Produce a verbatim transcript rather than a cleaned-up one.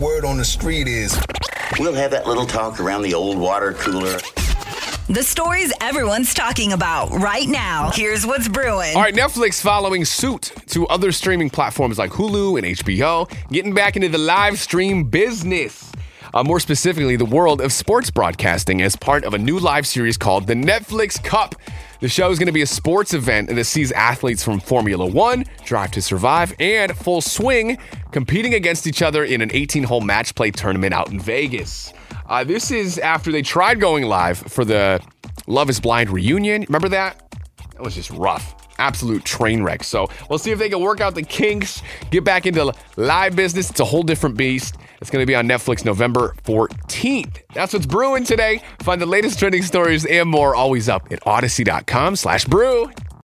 Word on the street is we'll have that little talk around the old water cooler. The stories everyone's talking about right now. Here's what's brewing. All right, Netflix following suit to other streaming platforms like Hulu and H B O, getting back into the live stream business. Uh, more specifically, the world of sports broadcasting as part of a new live series called the Netflix Cup. The show is going to be a sports event that sees athletes from Formula One, Drive to Survive, and Full Swing competing against each other in an eighteen-hole match play tournament out in Vegas. Uh, this is after they tried going live for the Love is Blind reunion. Remember that? That was just rough. Absolute train wreck. So we'll see if they can work out the kinks, get back into live business. It's a whole different beast. It's going to be on Netflix November fourteenth. That's what's brewing today. Find the latest trending stories and more always up at odyssey dot com slash brew.